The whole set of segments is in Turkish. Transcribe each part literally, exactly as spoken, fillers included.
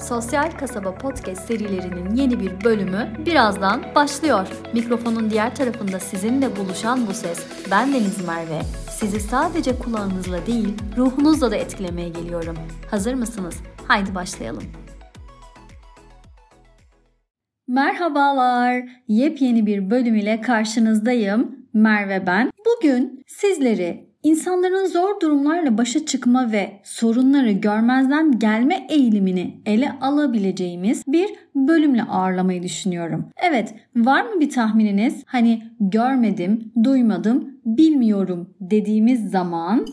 Sosyal Kasaba Podcast serilerinin yeni bir bölümü birazdan başlıyor. Mikrofonun diğer tarafında sizinle buluşan bu ses, ben Deniz Merve. Sizi sadece kulağınızla değil, ruhunuzla da etkilemeye geliyorum. Hazır mısınız? Haydi başlayalım. Merhabalar, yepyeni bir bölüm ile karşınızdayım. Merve ben. Bugün sizleri İnsanların zor durumlarla başa çıkma ve sorunları görmezden gelme eğilimini ele alabileceğimiz bir bölümle ağırlamayı düşünüyorum. Evet, var mı bir tahmininiz? Hani görmedim, duymadım, bilmiyorum dediğimiz zaman...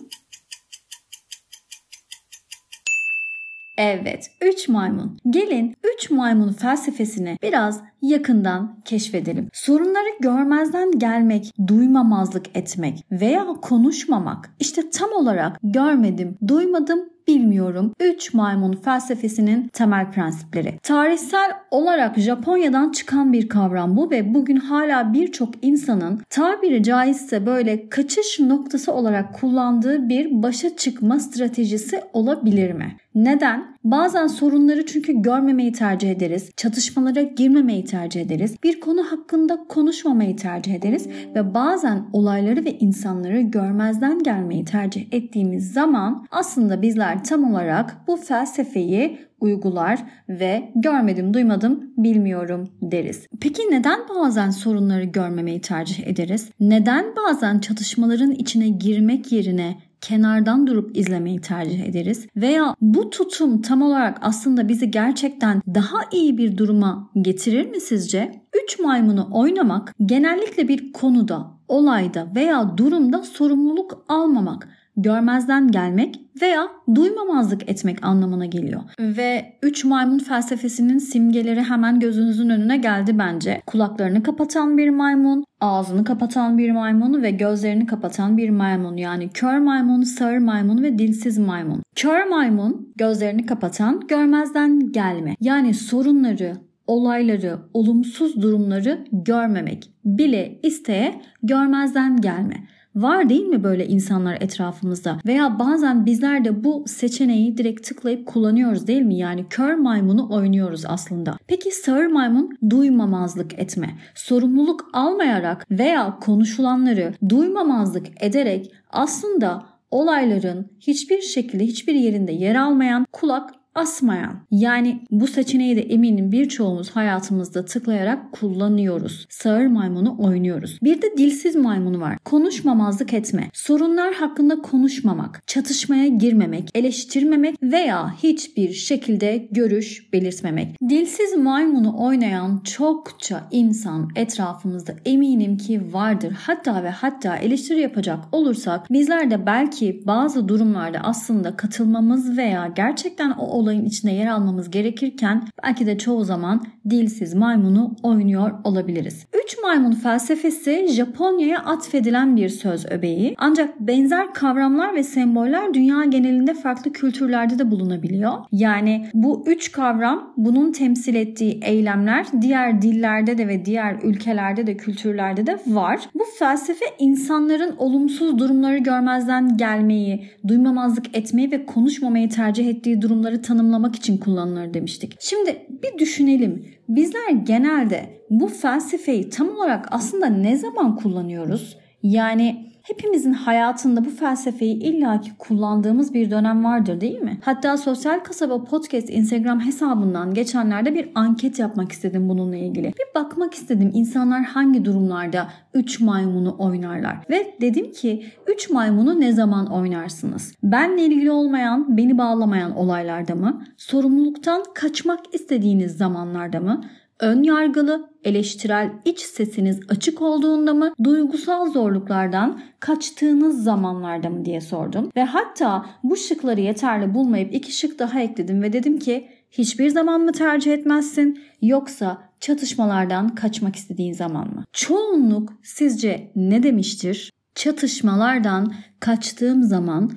Evet, üç maymun. Gelin üç maymun felsefesini biraz yakından keşfedelim. Sorunları görmezden gelmek, duymamazlık etmek veya konuşmamak işte tam olarak görmedim, duymadım, bilmiyorum. Üç maymun felsefesinin temel prensipleri. Tarihsel olarak Japonya'dan çıkan bir kavram bu ve bugün hala birçok insanın tabiri caizse böyle kaçış noktası olarak kullandığı bir başa çıkma stratejisi olabilir mi? Neden? Bazen sorunları çünkü görmemeyi tercih ederiz, çatışmalara girmemeyi tercih ederiz, bir konu hakkında konuşmamayı tercih ederiz ve bazen olayları ve insanları görmezden gelmeyi tercih ettiğimiz zaman aslında bizler tam olarak bu felsefeyi uygular ve görmedim, duymadım, bilmiyorum deriz. Peki neden bazen sorunları görmemeyi tercih ederiz? Neden bazen çatışmaların içine girmek yerine kenardan durup izlemeyi tercih ederiz? Veya bu tutum tam olarak aslında bizi gerçekten daha iyi bir duruma getirir mi sizce? Üç maymunu oynamak genellikle bir konuda, olayda veya durumda sorumluluk almamak, görmezden gelmek veya duymamazlık etmek anlamına geliyor. Ve üç maymun felsefesinin simgeleri hemen gözünüzün önüne geldi bence. Kulaklarını kapatan bir maymun, ağzını kapatan bir maymun ve gözlerini kapatan bir maymun. Yani kör maymun, sağır maymun ve dilsiz maymun. Kör maymun, gözlerini kapatan, görmezden gelme. Yani sorunları, olayları, olumsuz durumları görmemek. Bile isteye görmezden gelme. Var değil mi böyle insanlar etrafımızda? Veya bazen bizler de bu seçeneği direkt tıklayıp kullanıyoruz değil mi? Yani kör maymunu oynuyoruz aslında. Peki sağır maymun duymamazlık etme. Sorumluluk almayarak veya konuşulanları duymamazlık ederek aslında olayların hiçbir şekilde hiçbir yerinde yer almayan, kulak asmayan. Yani bu seçeneği de eminim birçoğumuz hayatımızda tıklayarak kullanıyoruz. Sağır maymunu oynuyoruz. Bir de dilsiz maymunu var. Konuşmamazlık etme. Sorunlar hakkında konuşmamak, çatışmaya girmemek, eleştirmemek veya hiçbir şekilde görüş belirtmemek. Dilsiz maymunu oynayan çokça insan etrafımızda eminim ki vardır. Hatta ve hatta eleştiri yapacak olursak bizler de belki bazı durumlarda aslında katılmamız veya gerçekten o olayın içinde yer almamız gerekirken belki de çoğu zaman dilsiz maymunu oynuyor olabiliriz. Üç maymun felsefesi Japonya'ya atfedilen bir söz öbeği. Ancak benzer kavramlar ve semboller dünya genelinde farklı kültürlerde de bulunabiliyor. Yani bu üç kavram, bunun temsil ettiği eylemler diğer dillerde de ve diğer ülkelerde de kültürlerde de var. Bu felsefe insanların olumsuz durumları görmezden gelmeyi, duymamazlık etmeyi ve konuşmamayı tercih ettiği durumları tanımlamak için kullanılır demiştik. Şimdi bir düşünelim. Bizler genelde bu felsefeyi tam olarak aslında ne zaman kullanıyoruz? Yani hepimizin hayatında bu felsefeyi illaki kullandığımız bir dönem vardır değil mi? Hatta Sosyal Kasaba Podcast Instagram hesabından geçenlerde bir anket yapmak istedim bununla ilgili. Bir bakmak istedim insanlar hangi durumlarda üç maymunu oynarlar. Ve dedim ki üç maymunu ne zaman oynarsınız? Benle ilgili olmayan, beni bağlamayan olaylarda mı? Sorumluluktan kaçmak istediğiniz zamanlarda mı? Ön yargılı, eleştirel iç sesiniz açık olduğunda mı, duygusal zorluklardan kaçtığınız zamanlarda mı diye sordum. Ve hatta bu şıkları yeterli bulmayıp iki şık daha ekledim ve dedim ki hiçbir zaman mı tercih etmezsin yoksa çatışmalardan kaçmak istediğin zaman mı? Çoğunluk sizce ne demiştir? Çatışmalardan kaçtığım zaman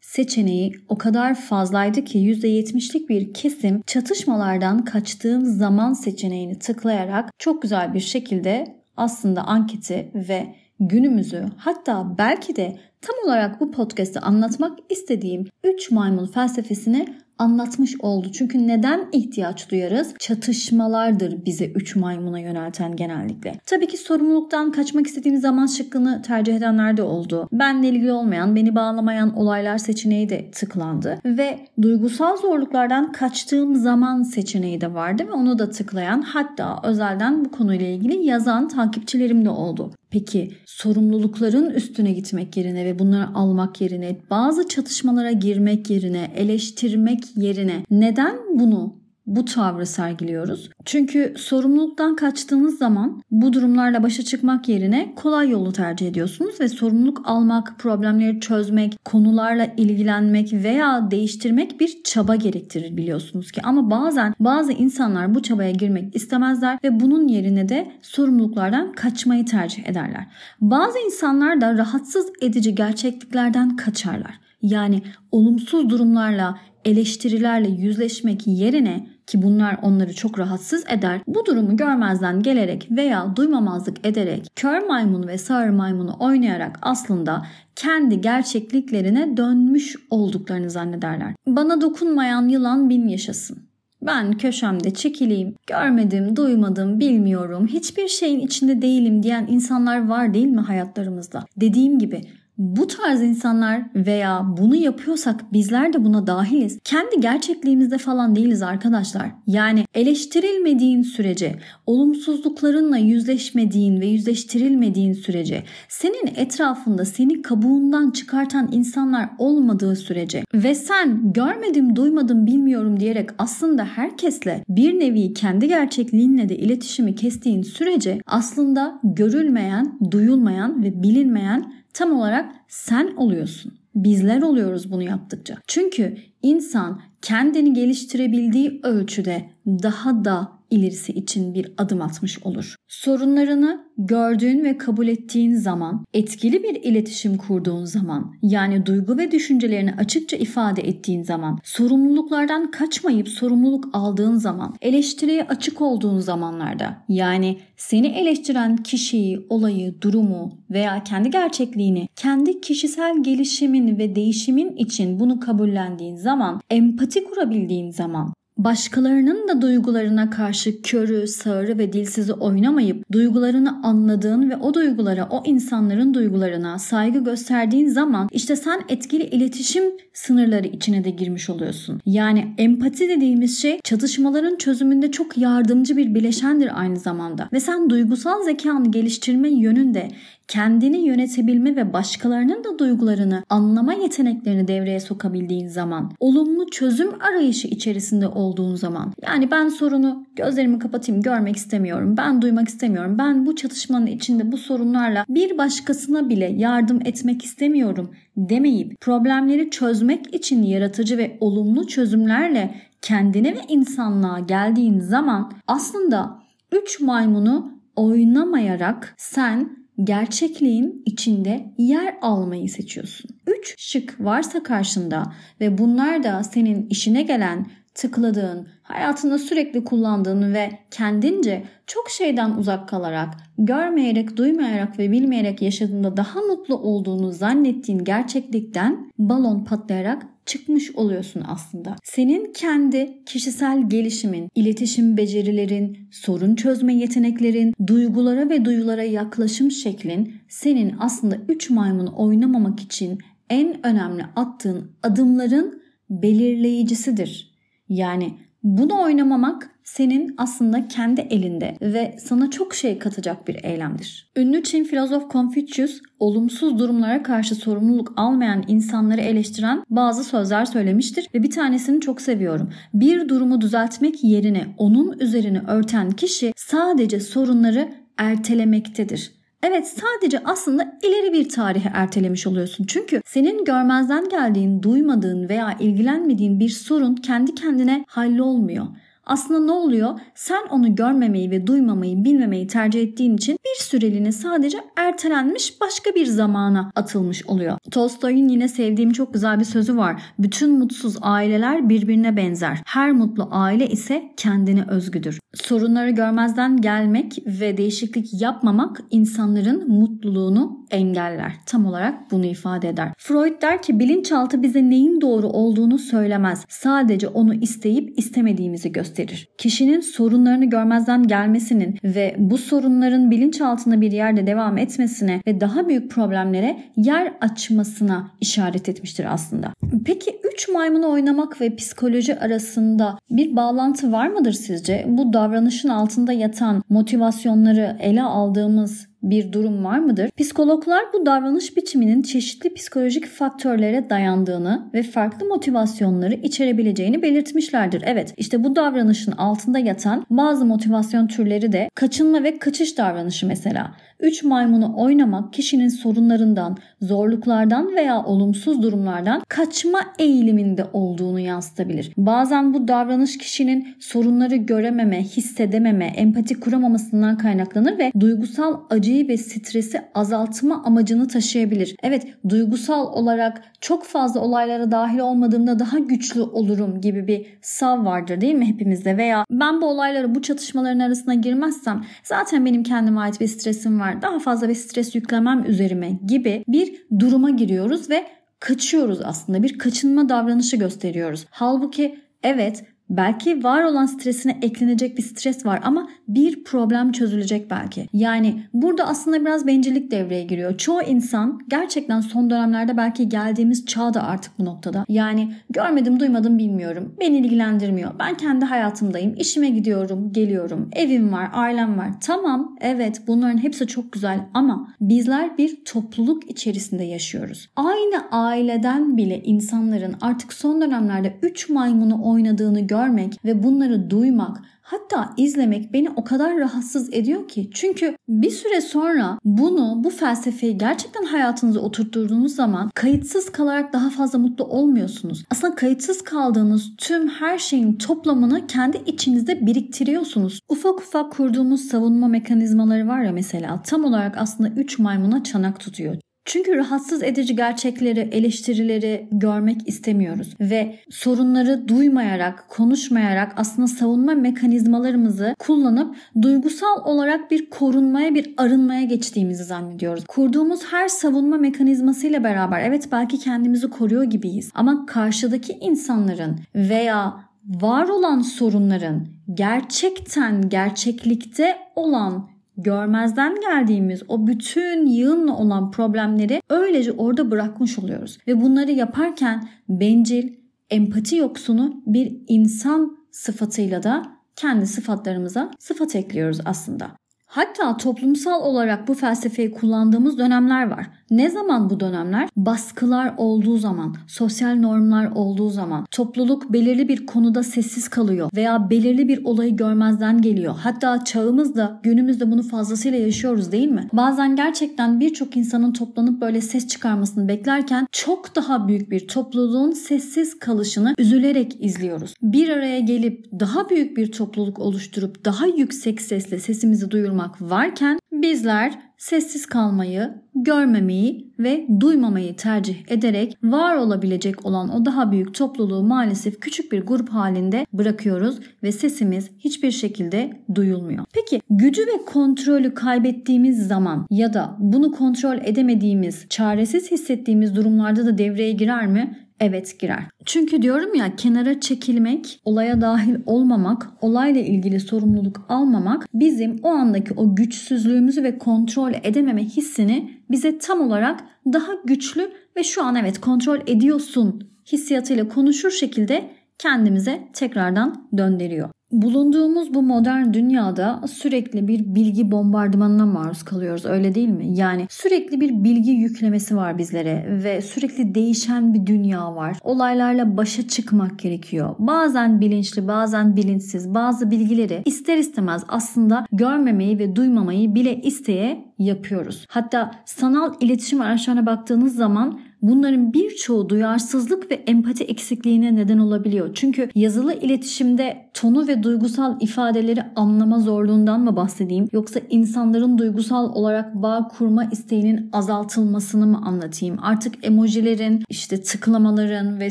seçeneği o kadar fazlaydı ki yüzde yetmişlik bir kesim çatışmalardan kaçtığım zaman seçeneğini tıklayarak çok güzel bir şekilde aslında anketi ve günümüzü, hatta belki de tam olarak bu podcast'te anlatmak istediğim üç maymun felsefesini anlatmış oldu. Çünkü neden ihtiyaç duyarız? Çatışmalardır bizi üç maymuna yönelten genellikle. Tabii ki sorumluluktan kaçmak istediğimiz zaman şıkkını tercih edenler de oldu. Benle ilgili olmayan, beni bağlamayan olaylar seçeneği de tıklandı. Ve duygusal zorluklardan kaçtığım zaman seçeneği de vardı ve onu da tıklayan, hatta özelden bu konuyla ilgili yazan takipçilerim de oldu. Peki sorumlulukların üstüne gitmek yerine ve bunları almak yerine, bazı çatışmalara girmek yerine, eleştirmek yerine neden bunu, bu tavrı sergiliyoruz? Çünkü sorumluluktan kaçtığınız zaman bu durumlarla başa çıkmak yerine kolay yolu tercih ediyorsunuz ve sorumluluk almak, problemleri çözmek, konularla ilgilenmek veya değiştirmek bir çaba gerektirir, biliyorsunuz ki. Ama bazen bazı insanlar bu çabaya girmek istemezler ve bunun yerine de sorumluluklardan kaçmayı tercih ederler. Bazı insanlar da rahatsız edici gerçekliklerden kaçarlar. Yani olumsuz durumlarla, eleştirilerle yüzleşmek yerine, ki bunlar onları çok rahatsız eder, bu durumu görmezden gelerek veya duymamazlık ederek, kör maymun ve sağır maymunu oynayarak aslında kendi gerçekliklerine dönmüş olduklarını zannederler. Bana dokunmayan yılan bin yaşasın. Ben köşemde çekileyim, görmedim, duymadım, bilmiyorum, hiçbir şeyin içinde değilim diyen insanlar var değil mi hayatlarımızda? Dediğim gibi, bu tarz insanlar veya bunu yapıyorsak bizler de buna dahiliz. Kendi gerçekliğimizde falan değiliz arkadaşlar. Yani eleştirilmediğin sürece, olumsuzluklarınla yüzleşmediğin ve yüzleştirilmediğin sürece, senin etrafında seni kabuğundan çıkartan insanlar olmadığı sürece ve sen görmedim, duymadım, bilmiyorum diyerek aslında herkesle bir nevi kendi gerçekliğinle de iletişimi kestiğin sürece aslında görülmeyen, duyulmayan ve bilinmeyen tam olarak sen oluyorsun. Bizler oluyoruz bunu yaptıkça. Çünkü insan kendini geliştirebildiği ölçüde daha da ilerisi için bir adım atmış olur. Sorunlarını gördüğün ve kabul ettiğin zaman, etkili bir iletişim kurduğun zaman, yani duygu ve düşüncelerini açıkça ifade ettiğin zaman, sorumluluklardan kaçmayıp sorumluluk aldığın zaman, eleştiriye açık olduğun zamanlarda, yani seni eleştiren kişiyi, olayı, durumu veya kendi gerçekliğini, kendi kişisel gelişimin ve değişimin için bunu kabullendiğin zaman, empati kurabildiğin zaman, başkalarının da duygularına karşı körü, sağırı ve dilsizi oynamayıp duygularını anladığın ve o duygulara, o insanların duygularına saygı gösterdiğin zaman işte sen etkili iletişim sınırları içine de girmiş oluyorsun. Yani empati dediğimiz şey çatışmaların çözümünde çok yardımcı bir bileşendir aynı zamanda. Ve sen duygusal zekanı geliştirme yönünde kendini yönetebilme ve başkalarının da duygularını anlama yeteneklerini devreye sokabildiğin zaman, olumlu çözüm arayışı içerisinde olduğun zaman, yani ben sorunu gözlerimi kapatayım, görmek istemiyorum, ben duymak istemiyorum, ben bu çatışmanın içinde bu sorunlarla bir başkasına bile yardım etmek istemiyorum demeyip problemleri çözmek için yaratıcı ve olumlu çözümlerle kendine ve insanlığa geldiğin zaman aslında üç maymunu oynamayarak sen gerçekliğin içinde yer almayı seçiyorsun. üç şık varsa karşında ve bunlar da senin işine gelen, tıkladığın, hayatında sürekli kullandığın ve kendince çok şeyden uzak kalarak, görmeyerek, duymayarak ve bilmeyerek yaşadığında daha mutlu olduğunu zannettiğin gerçeklikten balon patlayarak çıkmış oluyorsun aslında. Senin kendi kişisel gelişimin, iletişim becerilerin, sorun çözme yeteneklerin, duygulara ve duyulara yaklaşım şeklin senin aslında üç maymun oynamamak için en önemli attığın adımların belirleyicisidir. Yani bunu oynamamak senin aslında kendi elinde ve sana çok şey katacak bir eylemdir. Ünlü Çin filozof Confucius, olumsuz durumlara karşı sorumluluk almayan insanları eleştiren bazı sözler söylemiştir ve bir tanesini çok seviyorum. Bir durumu düzeltmek yerine onun üzerine örten kişi sadece sorunları ertelemektedir. Evet, sadece aslında ileri bir tarihe ertelemiş oluyorsun. Çünkü senin görmezden geldiğin, duymadığın veya ilgilenmediğin bir sorun kendi kendine hallolmuyor. Aslında ne oluyor? Sen onu görmemeyi ve duymamayı, bilmemeyi tercih ettiğin için bir süreliğine sadece ertelenmiş, başka bir zamana atılmış oluyor. Tolstoy'un yine sevdiğim çok güzel bir sözü var. Bütün mutsuz aileler birbirine benzer. Her mutlu aile ise kendine özgüdür. Sorunları görmezden gelmek ve değişiklik yapmamak insanların mutluluğunu engeller. Tam olarak bunu ifade eder. Freud der ki bilinçaltı bize neyin doğru olduğunu söylemez. Sadece onu isteyip istemediğimizi gösterir. Kişinin sorunlarını görmezden gelmesinin ve bu sorunların bilinçaltında bir yerde devam etmesine ve daha büyük problemlere yer açmasına işaret etmiştir aslında. Peki üç maymunu oynamak ve psikoloji arasında bir bağlantı var mıdır sizce? Bu davranışın altında yatan motivasyonları ele aldığımız bir durum var mıdır? Psikologlar bu davranış biçiminin çeşitli psikolojik faktörlere dayandığını ve farklı motivasyonları içerebileceğini belirtmişlerdir. Evet, işte bu davranışın altında yatan bazı motivasyon türleri de kaçınma ve kaçış davranışı mesela. Üç maymunu oynamak kişinin sorunlarından, zorluklardan veya olumsuz durumlardan kaçma eğiliminde olduğunu yansıtabilir. Bazen bu davranış kişinin sorunları görememe, hissedememe, empati kuramamasından kaynaklanır ve duygusal acı ve stresi azaltma amacını taşıyabilir. Evet, duygusal olarak çok fazla olaylara dahil olmadığımda daha güçlü olurum gibi bir sav vardır değil mi hepimizde? Veya ben bu olaylara, bu çatışmaların arasına girmezsem zaten benim kendime ait bir stresim var. Daha fazla bir stres yüklemem üzerime gibi bir duruma giriyoruz ve kaçıyoruz aslında. Bir kaçınma davranışı gösteriyoruz. Halbuki evet, belki var olan stresine eklenecek bir stres var ama bir problem çözülecek belki. Yani burada aslında biraz bencillik devreye giriyor. Çoğu insan gerçekten son dönemlerde belki geldiğimiz çağda artık bu noktada. Yani görmedim, duymadım, bilmiyorum. Beni ilgilendirmiyor. Ben kendi hayatımdayım. İşime gidiyorum, geliyorum. Evim var, ailem var. Tamam, evet, bunların hepsi çok güzel ama bizler bir topluluk içerisinde yaşıyoruz. Aynı aileden bile insanların artık son dönemlerde üç maymunu oynadığını görüyoruz. Görmek ve bunları duymak, hatta izlemek beni o kadar rahatsız ediyor ki. Çünkü bir süre sonra bunu, bu felsefeyi gerçekten hayatınıza oturtturduğunuz zaman kayıtsız kalarak daha fazla mutlu olmuyorsunuz. Aslında kayıtsız kaldığınız tüm her şeyin toplamını kendi içinizde biriktiriyorsunuz. Ufak ufak kurduğumuz savunma mekanizmaları var ya mesela, tam olarak aslında üç maymuna çanak tutuyor. Çünkü rahatsız edici gerçekleri, eleştirileri görmek istemiyoruz ve sorunları duymayarak, konuşmayarak aslında savunma mekanizmalarımızı kullanıp duygusal olarak bir korunmaya, bir arınmaya geçtiğimizi zannediyoruz. Kurduğumuz her savunma mekanizmasıyla beraber evet belki kendimizi koruyor gibiyiz ama karşıdaki insanların veya var olan sorunların gerçekten gerçeklikte olan, görmezden geldiğimiz o bütün yığınla olan problemleri öylece orada bırakmış oluyoruz. Ve bunları yaparken bencil, empati yoksunu bir insan sıfatıyla da kendi sıfatlarımıza sıfat ekliyoruz aslında. Hatta toplumsal olarak bu felsefeyi kullandığımız dönemler var. Ne zaman bu dönemler? Baskılar olduğu zaman, sosyal normlar olduğu zaman, topluluk belirli bir konuda sessiz kalıyor veya belirli bir olayı görmezden geliyor. Hatta çağımızda, günümüzde bunu fazlasıyla yaşıyoruz değil mi? Bazen gerçekten birçok insanın toplanıp böyle ses çıkarmasını beklerken çok daha büyük bir topluluğun sessiz kalışını üzülerek izliyoruz. Bir araya gelip daha büyük bir topluluk oluşturup daha yüksek sesle sesimizi duyurmak varken bizler sessiz kalmayı, görmemeyi ve duymamayı tercih ederek var olabilecek olan o daha büyük topluluğu maalesef küçük bir grup halinde bırakıyoruz ve sesimiz hiçbir şekilde duyulmuyor. Peki gücü ve kontrolü kaybettiğimiz zaman ya da bunu kontrol edemediğimiz, çaresiz hissettiğimiz durumlarda da devreye girer mi? Evet, girer. Çünkü diyorum ya, kenara çekilmek, olaya dahil olmamak, olayla ilgili sorumluluk almamak bizim o andaki o güçsüzlüğümüzü ve kontrol edememe hissini bize tam olarak daha güçlü ve şu an evet kontrol ediyorsun hissiyatıyla konuşur şekilde kendimize tekrardan döndürüyor. Bulunduğumuz bu modern dünyada sürekli bir bilgi bombardımanına maruz kalıyoruz, öyle değil mi? Yani sürekli bir bilgi yüklemesi var bizlere ve sürekli değişen bir dünya var. Olaylarla başa çıkmak gerekiyor. Bazen bilinçli, bazen bilinçsiz bazı bilgileri ister istemez aslında görmemeyi ve duymamayı bile isteye yapıyoruz. Hatta sanal iletişim araçlarına baktığınız zaman bunların birçoğu duyarsızlık ve empati eksikliğine neden olabiliyor. Çünkü yazılı iletişimde tonu ve duygusal ifadeleri anlama zorluğundan mı bahsedeyim, yoksa insanların duygusal olarak bağ kurma isteğinin azaltılmasını mı anlatayım? Artık emojilerin, işte tıklamaların ve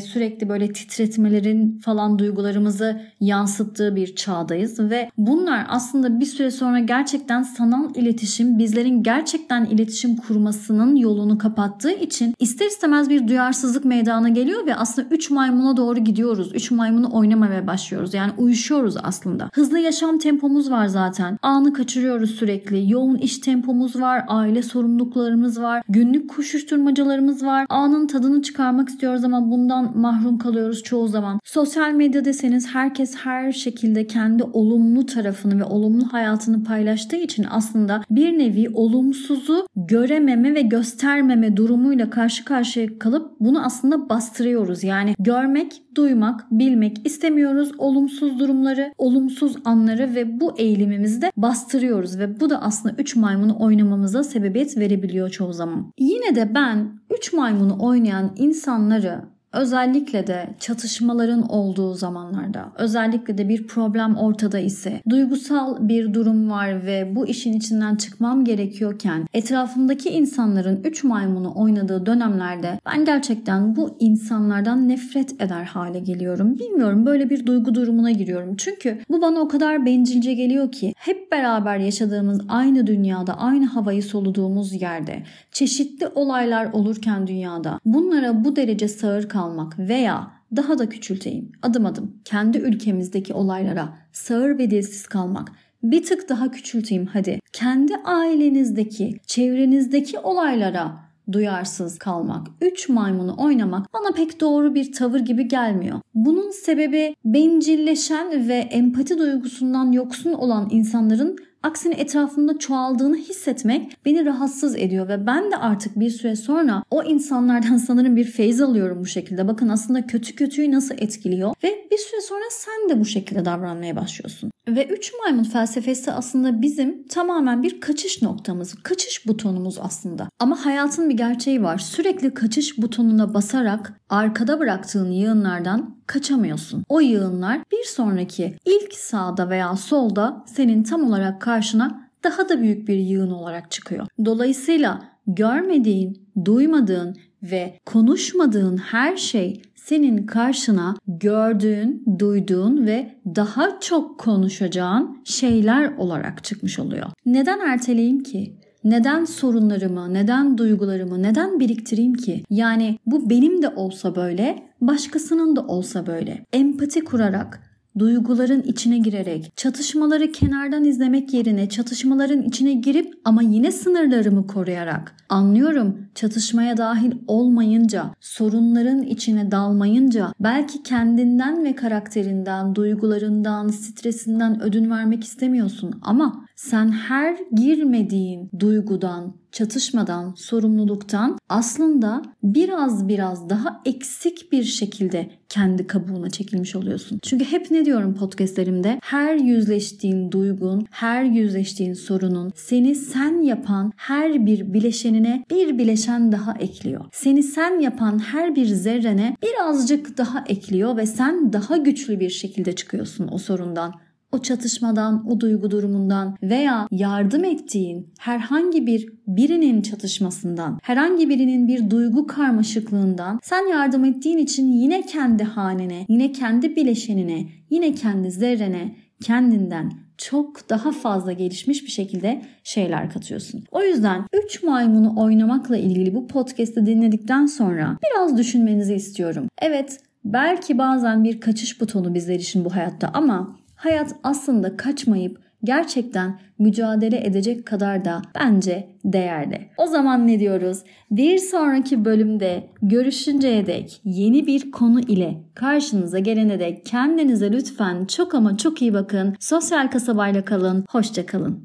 sürekli böyle titretmelerin falan duygularımızı yansıttığı bir çağdayız ve bunlar aslında bir süre sonra gerçekten sanal iletişim, bizlerin gerçekten iletişim kurmasının yolunu kapattığı için ister istemez bir duyarsızlık meydana geliyor ve aslında üç maymuna doğru gidiyoruz. Üç maymunu oynamaya başlıyoruz. Yani uyuşuyoruz aslında. Hızlı yaşam tempomuz var zaten. Anı kaçırıyoruz sürekli. Yoğun iş tempomuz var. Aile sorumluluklarımız var. Günlük koşuşturmacalarımız var. Anın tadını çıkarmak istiyoruz ama bundan mahrum kalıyoruz çoğu zaman. Sosyal medya deseniz herkes her şekilde kendi olumlu tarafını ve olumlu hayatını paylaştığı için aslında bir nevi olumsuzu görememe ve göstermeme durumuyla karşı karşıya kalıp bunu aslında bastırıyoruz. Yani görmek, duymak, bilmek istemiyoruz olumsuz durumları, olumsuz anları ve bu eğilimimizi de bastırıyoruz ve bu da aslında üç maymunu oynamamıza sebebiyet verebiliyor çoğu zaman. Yine de ben üç maymunu oynayan insanları, özellikle de çatışmaların olduğu zamanlarda, özellikle de bir problem ortada ise, duygusal bir durum var ve bu işin içinden çıkmam gerekiyorken, etrafımdaki insanların üç maymunu oynadığı dönemlerde ben gerçekten bu insanlardan nefret eder hale geliyorum. Bilmiyorum, böyle bir duygu durumuna giriyorum. Çünkü bu bana o kadar bencilce geliyor ki, hep beraber yaşadığımız aynı dünyada, aynı havayı soluduğumuz yerde, çeşitli olaylar olurken dünyada bunlara bu derece sağır kalmak veya daha da küçülteyim, adım adım kendi ülkemizdeki olaylara sağır ve dilsiz kalmak, bir tık daha küçülteyim hadi, kendi ailenizdeki, çevrenizdeki olaylara duyarsız kalmak, üç maymunu oynamak bana pek doğru bir tavır gibi gelmiyor. Bunun sebebi bencilleşen ve empati duygusundan yoksun olan insanların aksine etrafımda çoğaldığını hissetmek beni rahatsız ediyor ve ben de artık bir süre sonra o insanlardan sanırım bir feyz alıyorum bu şekilde. Bakın aslında kötü kötüyü nasıl etkiliyor ve bir süre sonra sen de bu şekilde davranmaya başlıyorsun. Ve üç maymun felsefesi aslında bizim tamamen bir kaçış noktamız, kaçış butonumuz aslında. Ama hayatın bir gerçeği var. Sürekli kaçış butonuna basarak arkada bıraktığın yığınlardan kaçamıyorsun. O yığınlar bir sonraki ilk sağda veya solda senin tam olarak karşına daha da büyük bir yığın olarak çıkıyor. Dolayısıyla görmediğin, duymadığın ve konuşmadığın her şey senin karşına gördüğün, duyduğun ve daha çok konuşacağın şeyler olarak çıkmış oluyor. Neden erteleyeyim ki? Neden sorunlarımı, neden duygularımı, neden biriktireyim ki? Yani bu benim de olsa böyle, başkasının da olsa böyle. Empati kurarak, duyguların içine girerek, çatışmaları kenardan izlemek yerine çatışmaların içine girip ama yine sınırlarımı koruyarak, anlıyorum çatışmaya dahil olmayınca, sorunların içine dalmayınca belki kendinden ve karakterinden, duygularından, stresinden ödün vermek istemiyorsun ama sen her girmediğin duygudan, çatışmadan, sorumluluktan aslında biraz biraz daha eksik bir şekilde kendi kabuğuna çekilmiş oluyorsun. Çünkü hep ne diyorum podcastlerimde? Her yüzleştiğin duygun, her yüzleştiğin sorunun seni sen yapan her bir bileşenine bir bileşen daha ekliyor. Seni sen yapan her bir zerrene birazcık daha ekliyor ve sen daha güçlü bir şekilde çıkıyorsun o sorundan. O çatışmadan, o duygu durumundan veya yardım ettiğin herhangi bir birinin çatışmasından, herhangi birinin bir duygu karmaşıklığından sen yardım ettiğin için yine kendi hanene, yine kendi bileşenine, yine kendi zerrene kendinden çok daha fazla gelişmiş bir şekilde şeyler katıyorsun. O yüzden üç maymunu oynamakla ilgili bu podcast'ı dinledikten sonra biraz düşünmenizi istiyorum. Evet, belki bazen bir kaçış butonu bizler için bu hayatta ama hayat aslında kaçmayıp gerçekten mücadele edecek kadar da bence değerli. O zaman ne diyoruz? Bir sonraki bölümde görüşünceye dek, yeni bir konu ile karşınıza gelene dek kendinize lütfen çok ama çok iyi bakın. Sosyal kasabayla kalın. Hoşça kalın.